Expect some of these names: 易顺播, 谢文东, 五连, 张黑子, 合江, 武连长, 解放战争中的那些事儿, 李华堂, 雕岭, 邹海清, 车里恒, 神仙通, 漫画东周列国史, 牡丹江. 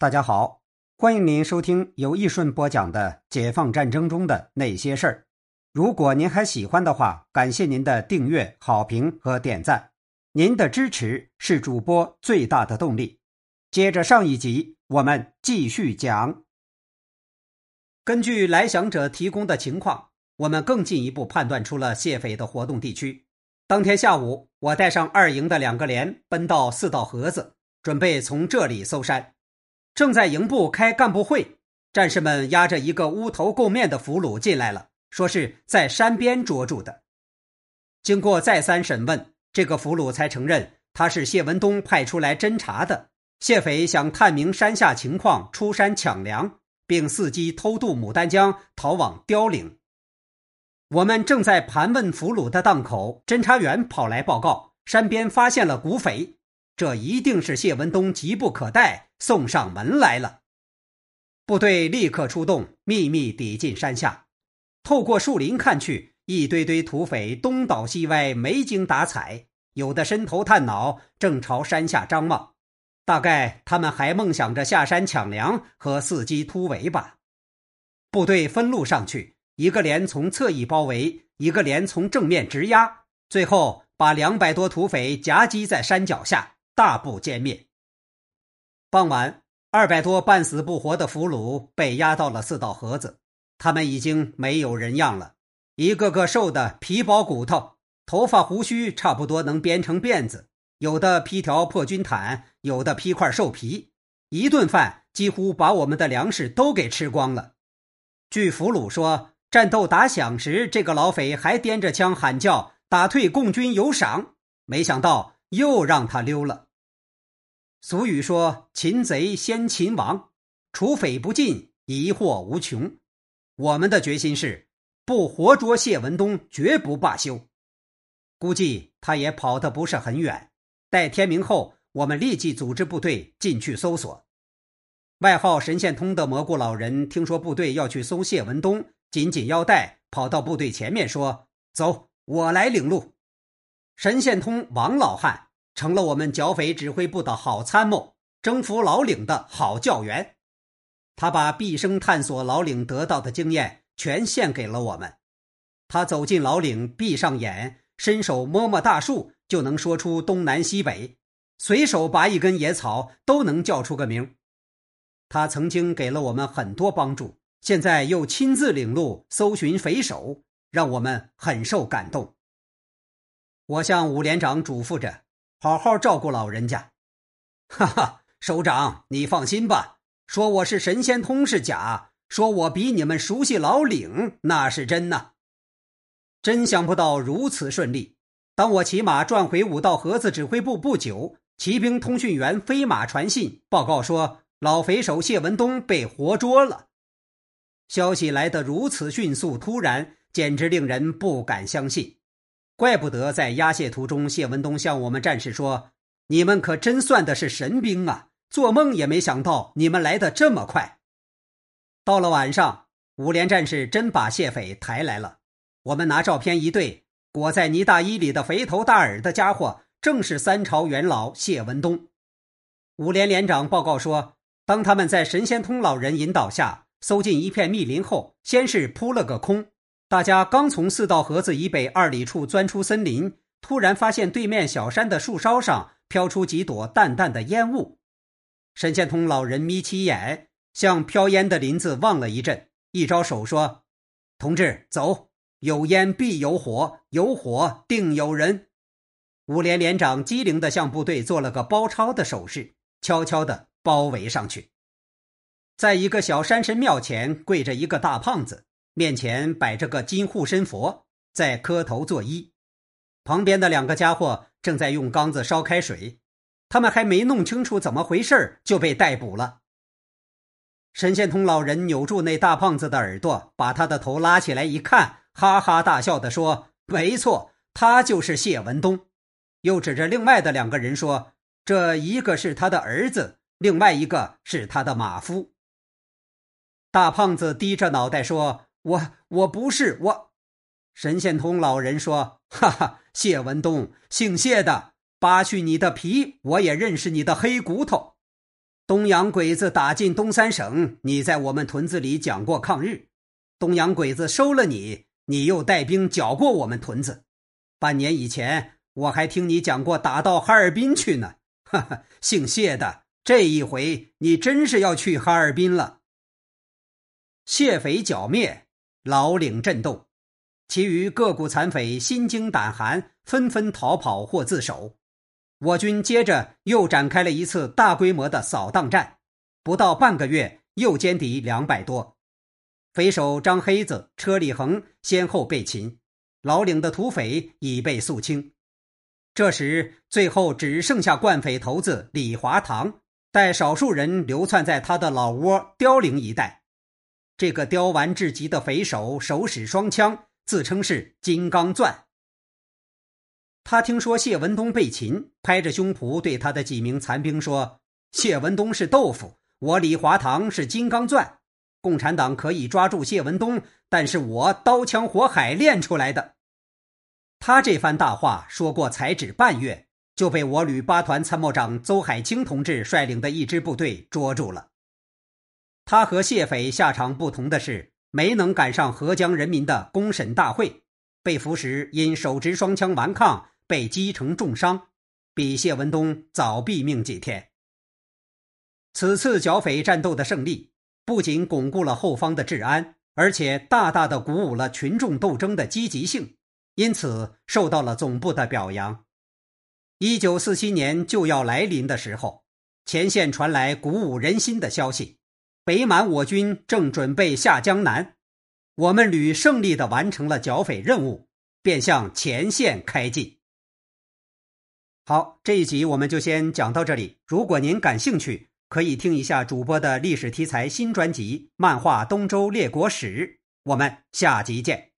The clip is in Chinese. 大家好，欢迎您收听由易顺播讲的《解放战争中的那些事儿》。如果您还喜欢的话，感谢您的订阅、好评和点赞，您的支持是主播最大的动力。接着上一集，我们继续讲。根据来访者提供的情况，我们更进一步判断出了谢匪的活动地区。当天下午，我带上二营的2个连，奔到4道河子，准备从这里搜山。正在营部开干部会，战士们押着一个乌头垢面的俘虏进来了，说是在山边捉住的。经过再三审问，这个俘虏才承认他是谢文东派出来侦查的。谢匪想探明山下情况，出山抢粮，并伺机偷渡牡丹江，逃往雕岭。我们正在盘问俘虏的档口，侦查员跑来报告，山边发现了骨匪。这一定是谢文东急不可待，送上门来了。部队立刻出动，秘密抵近山下。透过树林看去，一堆堆土匪东倒西歪，没精打采，有的伸头探脑，正朝山下张望。大概他们还梦想着下山抢粮和伺机突围吧。部队分路上去，一个连从侧翼包围，一个连从正面直压，最后把200多土匪夹击在山脚下，大步歼灭。傍晚，200多半死不活的俘虏被押到了4道河子，他们已经没有人样了，一个个瘦的皮包骨头，头发胡须差不多能编成辫子，有的披条破军毯，有的披块兽皮，一顿饭几乎把我们的粮食都给吃光了。据俘虏说，战斗打响时，这个老匪还掂着枪喊叫，打退共军有赏，没想到又让他溜了。俗语说，擒贼先擒王，除匪不尽，疑惑无穷。我们的决心是不活捉谢文东绝不罢休。估计他也跑得不是很远。待天明后，我们立即组织部队进去搜索。外号神仙通的蘑菇老人听说部队要去搜谢文东，紧紧腰带，跑到部队前面说，走，我来领路。神仙通王老汉成了我们剿匪指挥部的好参谋，征服老岭的好教员。他把毕生探索老岭得到的经验全献给了我们。他走进老岭，闭上眼，伸手摸摸大树，就能说出东南西北，随手拔一根野草都能叫出个名。他曾经给了我们很多帮助，现在又亲自领路搜寻匪首，让我们很受感动。我向武连长嘱咐着，好好照顾老人家。哈哈，首长，你放心吧，说我是神仙通是假，说我比你们熟悉老岭那是真呐。真想不到如此顺利。当我骑马转回5道河子指挥部不久，骑兵通讯员飞马传信报告说，老匪首谢文东被活捉了。消息来得如此迅速突然，简直令人不敢相信。怪不得在押解途中，谢文东向我们战士说，你们可真算的是神兵啊，做梦也没想到你们来得这么快。到了晚上，五连战士真把谢匪抬来了。我们拿照片一对，裹在呢大衣里的肥头大耳的家伙正是3朝元老谢文东。五连连长报告说，当他们在神仙通老人引导下搜进一片密林后，先是扑了个空。大家刚从4道河子以北2里处钻出森林，突然发现对面小山的树梢上飘出几朵淡淡的烟雾。神仙通老人眯起眼，向飘烟的林子望了一阵，一招手说，同志，走，有烟必有火，有火定有人。五连连长机灵地向部队做了个包抄的手势，悄悄地包围上去。在一个小山神庙前跪着一个大胖子，面前摆着个金护身佛，在磕头作揖。旁边的2个家伙正在用缸子烧开水，他们还没弄清楚怎么回事就被逮捕了。神仙通老人扭住那大胖子的耳朵，把他的头拉起来一看，哈哈大笑地说，没错，他就是谢文东。又指着另外的2个人说，这一个是他的儿子，另外一个是他的马夫。大胖子低着脑袋说，我不是我。神仙通老人说，哈哈，谢文东，姓谢的，扒去你的皮，我也认识你的黑骨头。东洋鬼子打进东三省，你在我们屯子里讲过抗日，东洋鬼子收了你，你又带兵剿过我们屯子。半年以前我还听你讲过打到哈尔滨去呢，哈哈，姓谢的，这一回你真是要去哈尔滨了。谢匪剿灭，老岭震动，其余各股残匪心惊胆寒，纷纷逃跑或自首。我军接着又展开了一次大规模的扫荡战，不到半个月又歼敌200多。匪首张黑子、车里恒先后被擒，老岭的土匪已被肃清。这时最后只剩下惯匪头子李华堂带少数人流窜在他的老窝凋零一带。这个刁顽至极的匪首手使双枪，自称是金刚钻。他听说谢文东被擒，拍着胸脯对他的几名残兵说，谢文东是豆腐，我李华堂是金刚钻，共产党可以抓住谢文东，但是我刀枪火海练出来的。他这番大话说过才止半月，就被我旅8团参谋长邹海清同志率领的一支部队捉住了。他和谢匪下场不同的是，没能赶上合江人民的公审大会，被俘时因手持双枪顽抗被击成重伤，比谢文东早毙命几天。此次剿匪战斗的胜利，不仅巩固了后方的治安，而且大大的鼓舞了群众斗争的积极性，因此受到了总部的表扬。1947年就要来临的时候，前线传来鼓舞人心的消息，北满我军正准备下江南，我们旅胜利地完成了剿匪任务，便向前线开进。好，这一集我们就先讲到这里，如果您感兴趣，可以听一下主播的历史题材新专辑《漫画东周列国史》，我们下集见。